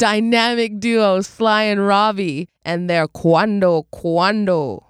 dynamic duo Sly and Robbie and their Cuando Cuando.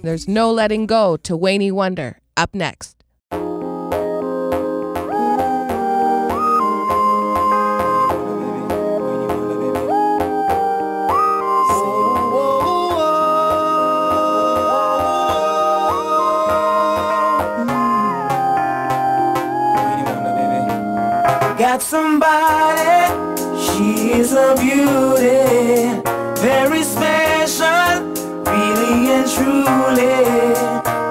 There's no letting go to Wayne Wonder. Up next. Got somebody, she is a beauty, very special, really and truly.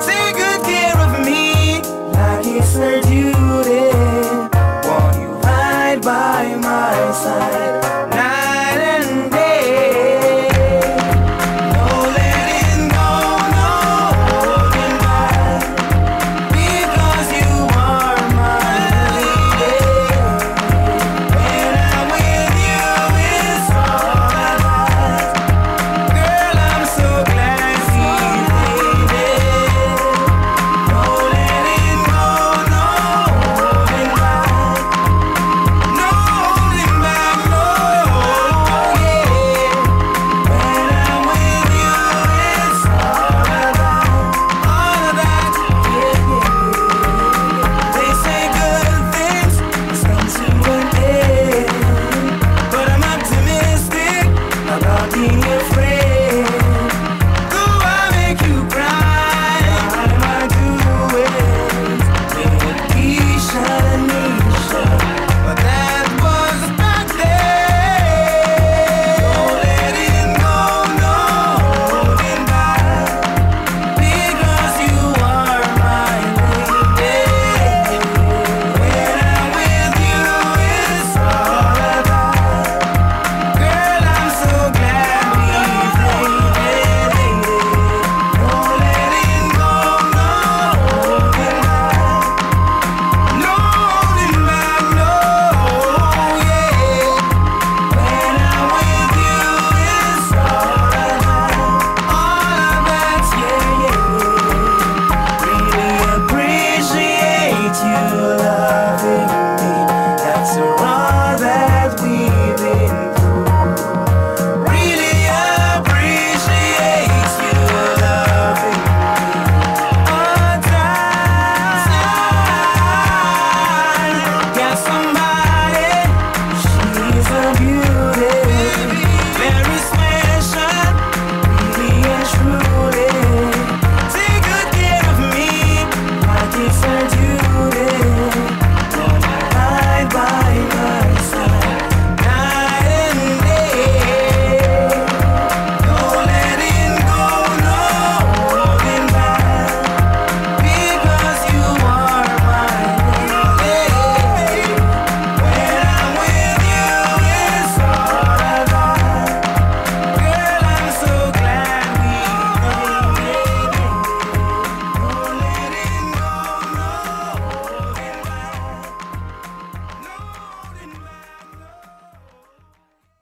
Take good care of me like it's her duty. Won't you ride by my side?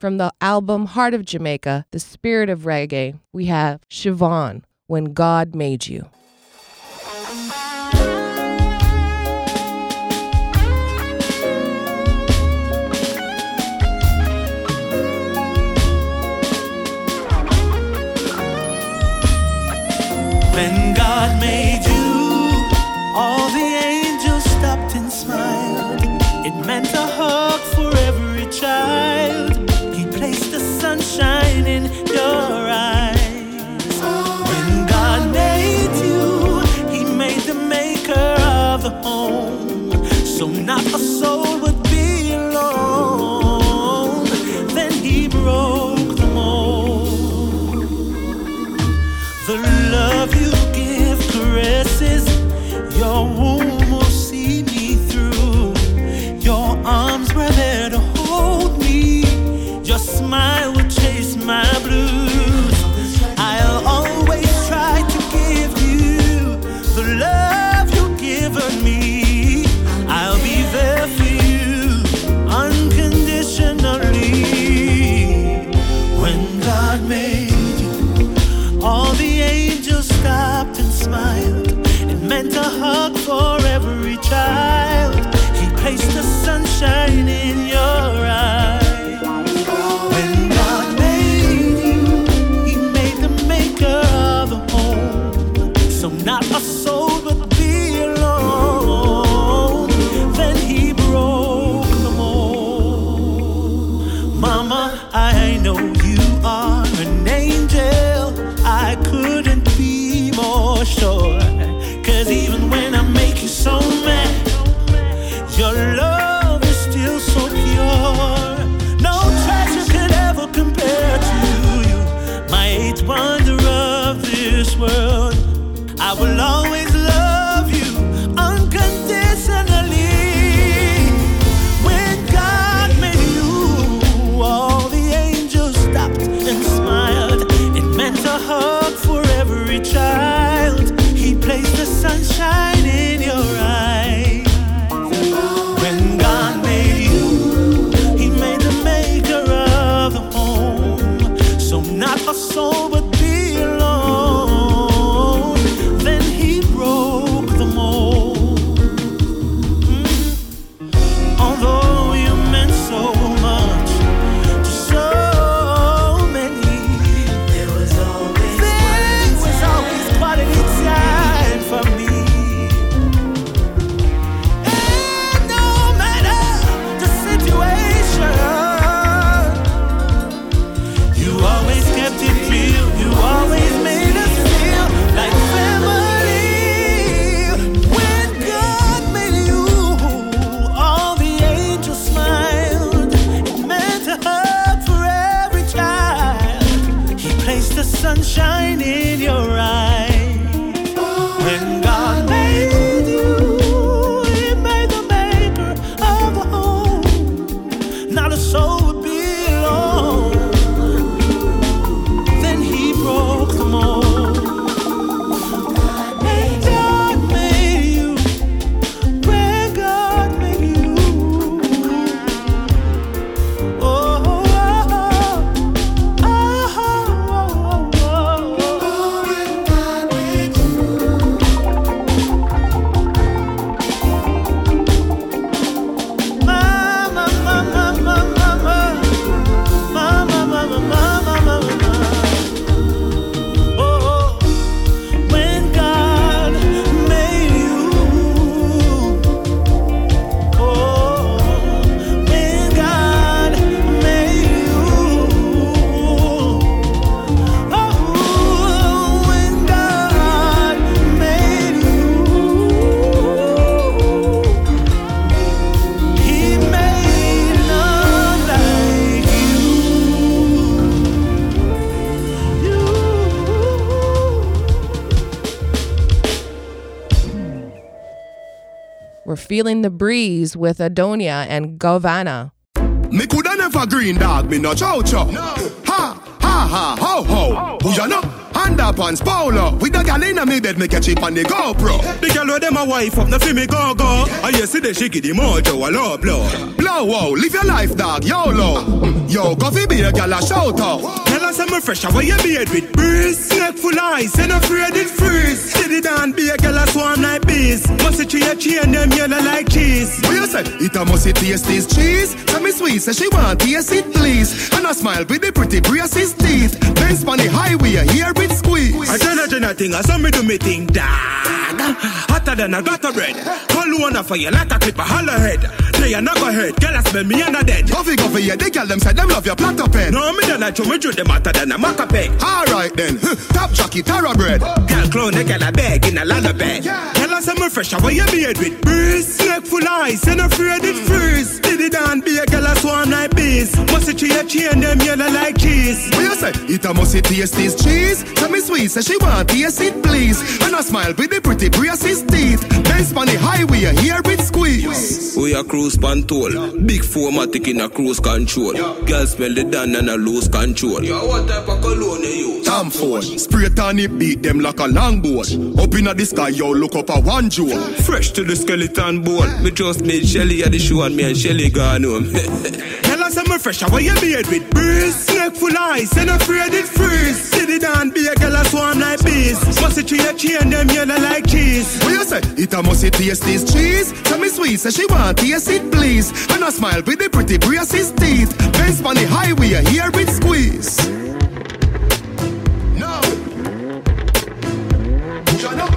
From the album Heart of Jamaica, The Spirit of Reggae, we have Siobhan, When God Made You. When God made you, all the angels stopped and smiled. It meant a hug for every child. He placed the sunshine in your eyes. When God made you, He made the maker of a home, so not a soul would be alone. Then He broke the mold. The love you give caresses, your womb will see me through. Your arms were there to hold me, your smile will chase my blues. I'll always try to give you the love you've given me. I'll be there for you unconditionally. When God made you, all the angels stopped and smiled. It meant a hug for every child. He placed the sunshine in your eyes. When God made you, He made the maker of a home, so not a soul would be alone. Then He broke the mold. Mama, I know you are an angel. I couldn't be more sure. Even when I make you so mad, your love is still so pure. No treasure could ever compare to you, my eighth wonder of this world. I will always love you unconditionally. When God made you, all the angels stopped and smiled. It meant a hug for every child. Place the sunshine in your eyes. When God made you, He made the maker of the home, so not a soul would be alone. Then He broke the mold. Although you meant so much to so many, there was always quality time for me. And no matter the situation, you always kept it real. You always made us feel like family. When God made you, all the angels smiled. It meant a hug for every child. He placed the sunshine in your eyes. When God made you, He made the maker of a home, not a soul would be alone. Then He broke the mold. When God made you, when God made you, oh, oh, oh, oh, oh, oh. When God made you. Feeling the breeze with Adonia and Govana. Me coulda never green dog, me no chow chow. No. Ha ha ha ho ho. Booyah no. Underpants, Polo. With the gal in me bed, me catch it on the GoPro. The gal with them a wife up, no fi me go-go. I hear see the shiki, the mojo, a low blow. Blow, wow, live your life, dog, YOLO. Yo, go fi be a gal a shout-out. Tell us I'm a fresh, how you beard with breeze. Snake full ice, and afraid it freeze. Steady down, be a gal a swarm like bees. Must it tree a tree and them yellow like cheese. What you say? It a must it taste this cheese. Tell me sweet, say she want taste it, please. And I smile with the pretty braces teeth. Benz on the highway, here it squeeze. I tell her to nothing, I saw me do me thing, dog. Hotter than a gutter bread. Call one for you like a clip a hollow head. Say you not go ahead, girl I smell me and I dead. Coffee, yeah, they girl them say them love your platter pen. No, me don't like you, me do them hotter than a maca peg. Alright then, top jockey, taro bread. Girl clone, they girl a bag in a lullaby. Tell us I'm fresh, how you beard with breeze. Snake full ice, and afraid it freeze. Did it down, be a girl a swarm like bees. Must it tree a tree and them yellow like cheese. What you say? It a must it taste this cheese. Tell me sweet, say she want taste it, please. And I smile with the pretty braces teeth. Benz on the highway, here it squeeze. We a cruise control, big formatic in a cruise control. Girls smell the down and a lose control. What type of cologne you? Tom Ford, spray on it, beat them like a longboard. Up in the sky, yo look up a one jewel. Fresh to the skeleton bone. Me just made Shelly at the show and me and Shelly gone home. I'm fresh, how you beard with breeze. Snake full ice, and afraid it freeze. Steady down, be a girl a swarm like bees. Must it tree a tree and them yellow like cheese. What you say? It a must it taste this cheese. Tell me sweet, say she want taste it, please. And I smile with the pretty braces teeth. Benz on the highway, here it squeeze. No. Shut up.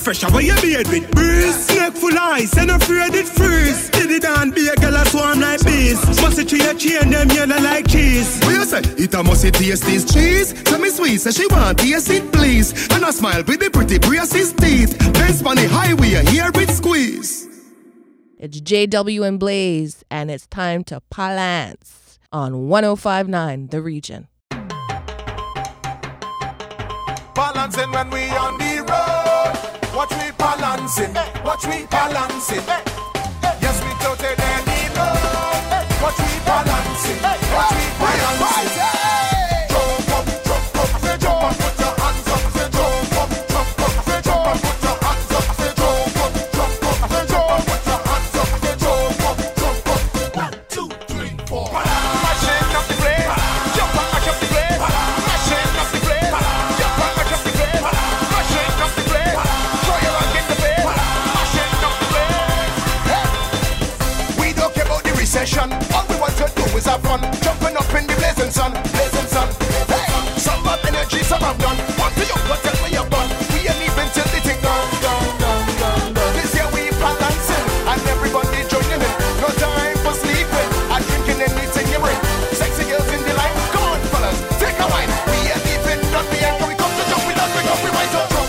Fresh how you beard with breeze. Snake full ice and afraid it freeze. Steady down, be a girl a swarm like bees. Must it tree a tree and them yellow like cheese. What you say? It a must it taste this cheese. Tell me sweet, say she want taste it, please. And I smile with the pretty braces teeth. Benz on the highway, here it squeeze. It's JW and Blaze, and it's time to palance on 1059 The Region. Balancing when we on the road. Watch me balancing, watch me balancing. Yes, we don't take any road. Watch me balancing, watch me balancing. Jump up, jump up, jump up, put your hands up. Jump up, jump up, jump up, put your hands up. Jump up, jump up, jump up, put your hands up. Jump up, jump up. 1, 2, 3, 4. Mashing up the place, jump up, mash up the place. Mashing up the place, jump up, mash up the place. Mashing up the place. Session. All we want to do is have fun, jumping up in the blazing sun, blazing sun. Hey, some have energy, some have done. What do you want to tell me about? We ain't even till the thing down, down, down, down, down. This year we balancing, and everybody joining in. No time for sleeping, and drinking anything you bring. Sexy girls in the line, come on fellas, take a wine. We ain't even done, we ain't coming up to jump, we don't pick up, we rise up. Jump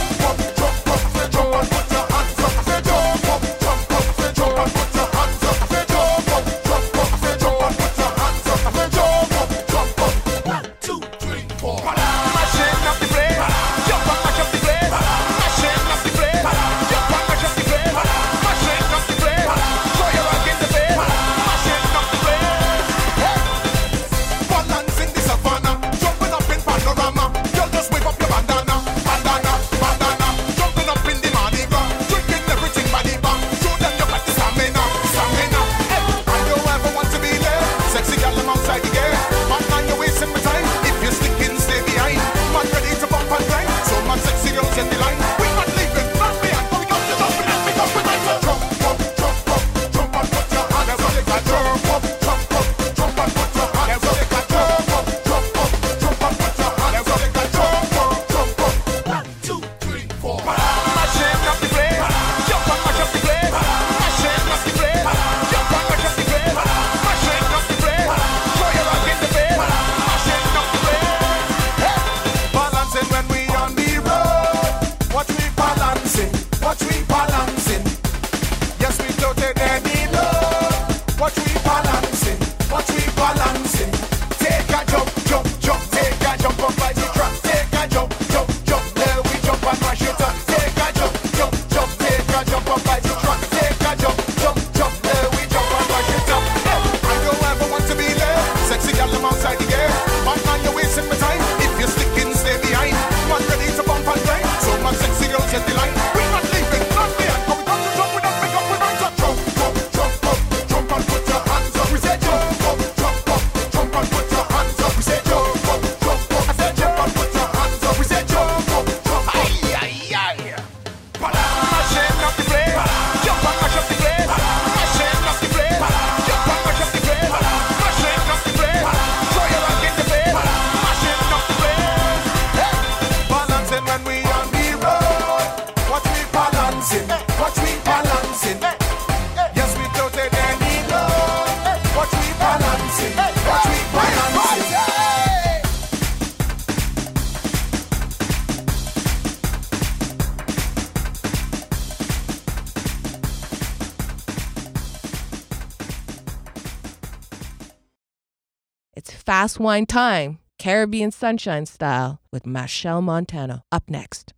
It's Fast Wine Time, Caribbean Sunshine Style with Michelle Montana. Up next.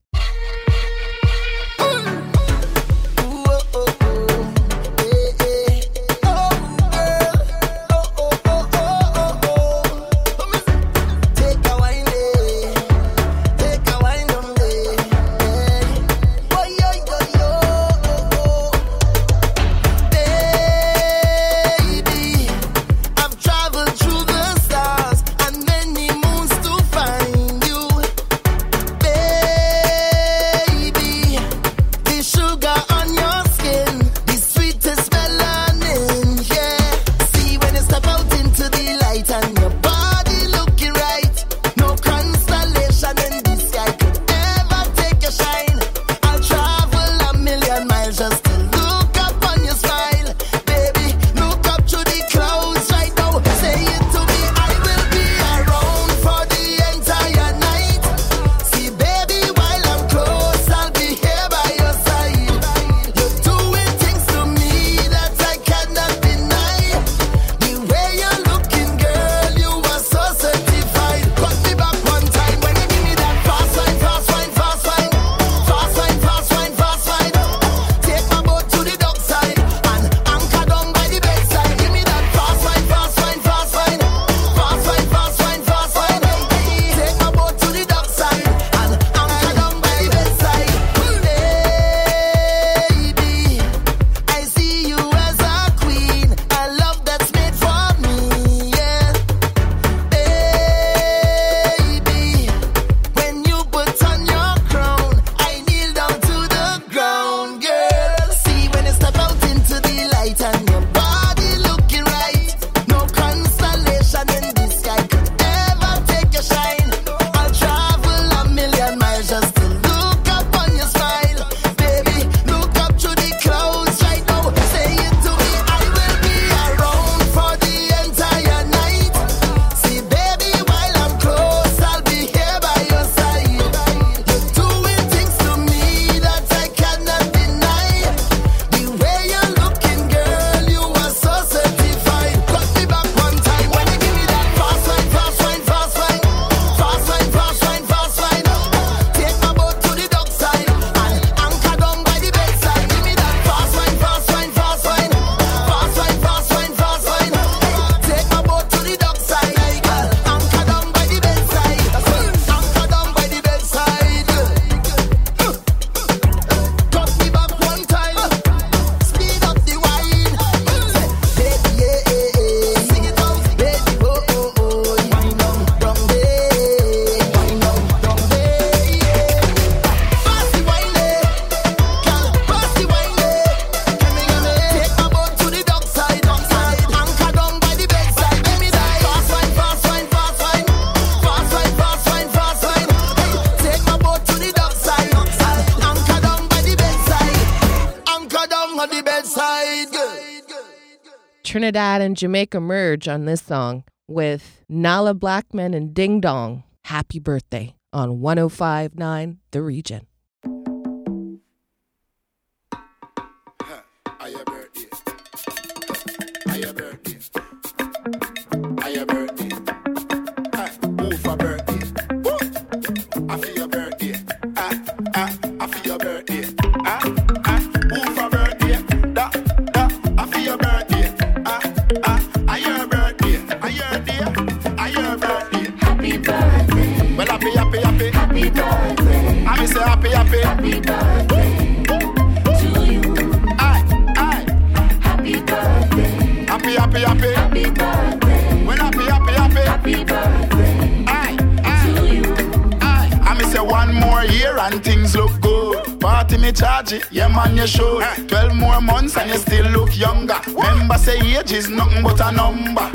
Trinidad and Jamaica merge on this song with Nala Blackman and Ding Dong. Happy birthday on 1059 The Region. Charge it, yeah man you show 12 more months and you still look younger. Remember say age is nothing but a number.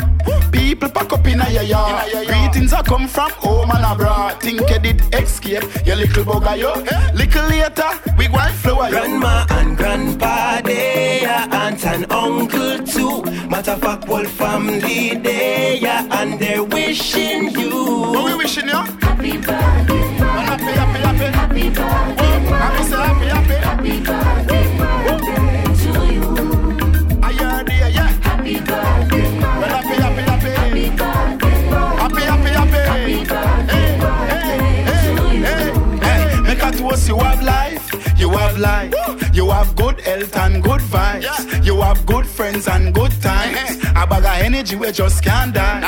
People pack up in a yard. Greetings are come from home and abroad. Think you did escape, your little bugger yo. Little later, we go and flower. Grandma and grandpa they ya, aunt and uncle too. Matter of fact, whole family they ya, and they're wishing you. What we wishing you? Happy birthday. Happy, happy, happy. Happy birthday. Happy, so happy, happy. Happy birthday to you. I heard it, yeah. Happy birthday. Well, happy, happy, happy. Happy birthday. You have good health and good vibes. Yeah. You have good friends and good times. Mm-hmm. A bag of energy we just can't die.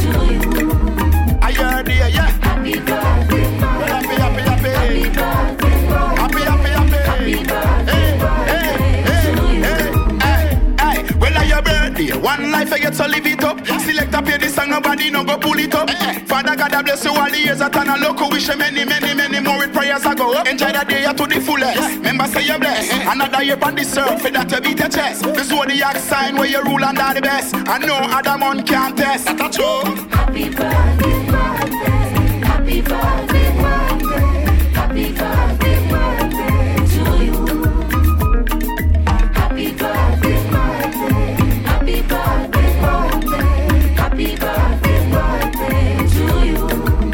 to you. I heard it, yeah. Happy birthday. Well, happy, happy, happy. Happy birthday. Happy, happy, happy. Happy birthday. One life I get to live it up. Select up here this and nobody no go pull it up. Father God I bless you all the years at and a local wish you many, many, many more with prayers I go up. Enjoy the day to the fullest. Remember say you're blessed. Another year on this earth for that you beat your chest. This zodiac sign where you rule and are the best. And no other man can test. That's a joke. Happy birthday, happy birthday, happy birthday, happy birthday, birthday to you. Happy birthday. Happy birthday, birthday to you. Happy birthday, birthday. Happy birthday, birthday. Happy birthday, birthday to you. Happy birthday, birthday.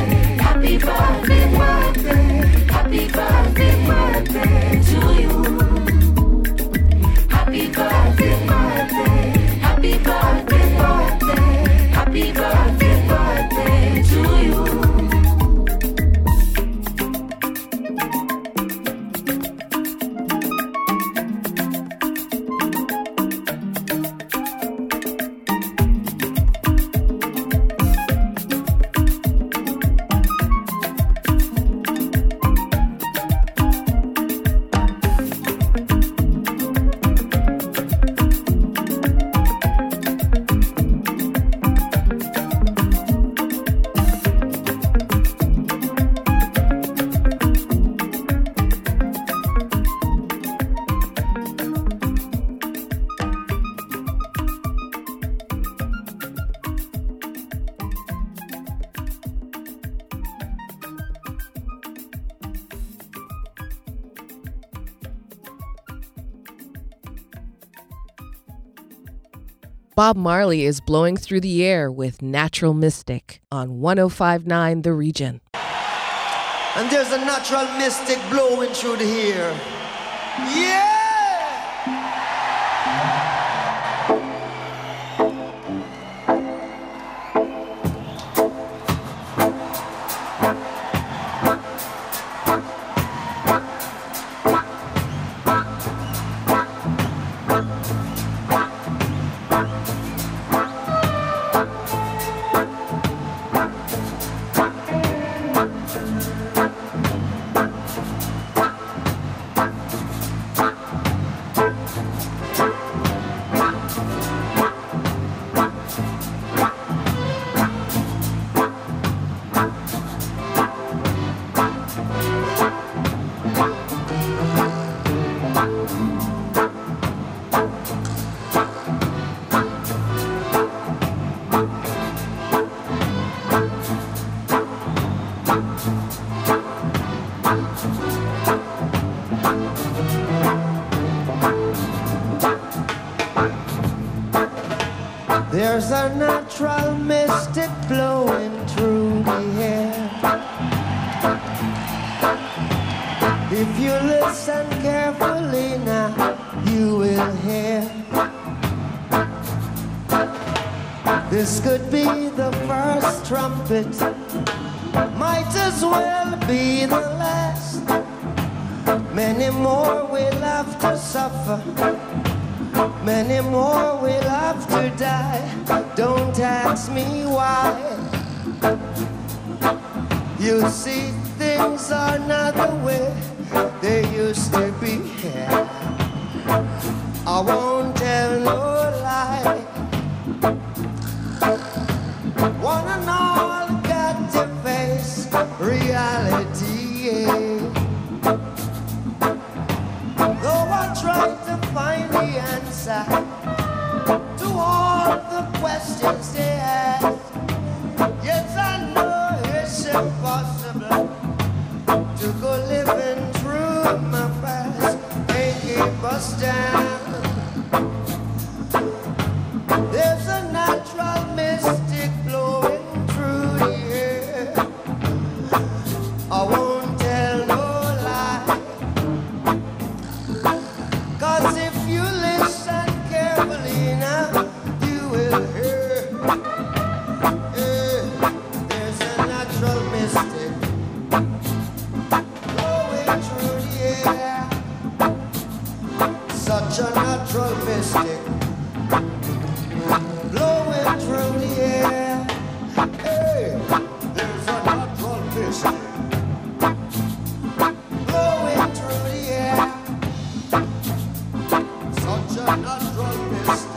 Happy birthday, birthday. Happy birthday, birthday to you. Bob Marley is blowing through the air with Natural Mystic on 1059 The Region. And there's a natural mystic blowing through the air. There's a natural mystic blowing through the air. If you listen carefully now, you will hear. This could be the first trumpet, might as well be the last. Many more will have to suffer. Many more will have to die. Don't ask me why. You see, things are not the way they used to be. I won't tell no lie. One and all got to face reality. Though I tried to find the answer to all the questions they ask, yes, I know it's impossible to go living through my past. They keep us down. mystic blowing through the air. Hey, there's a natural mystic blowing through the air. Such a natural mystic.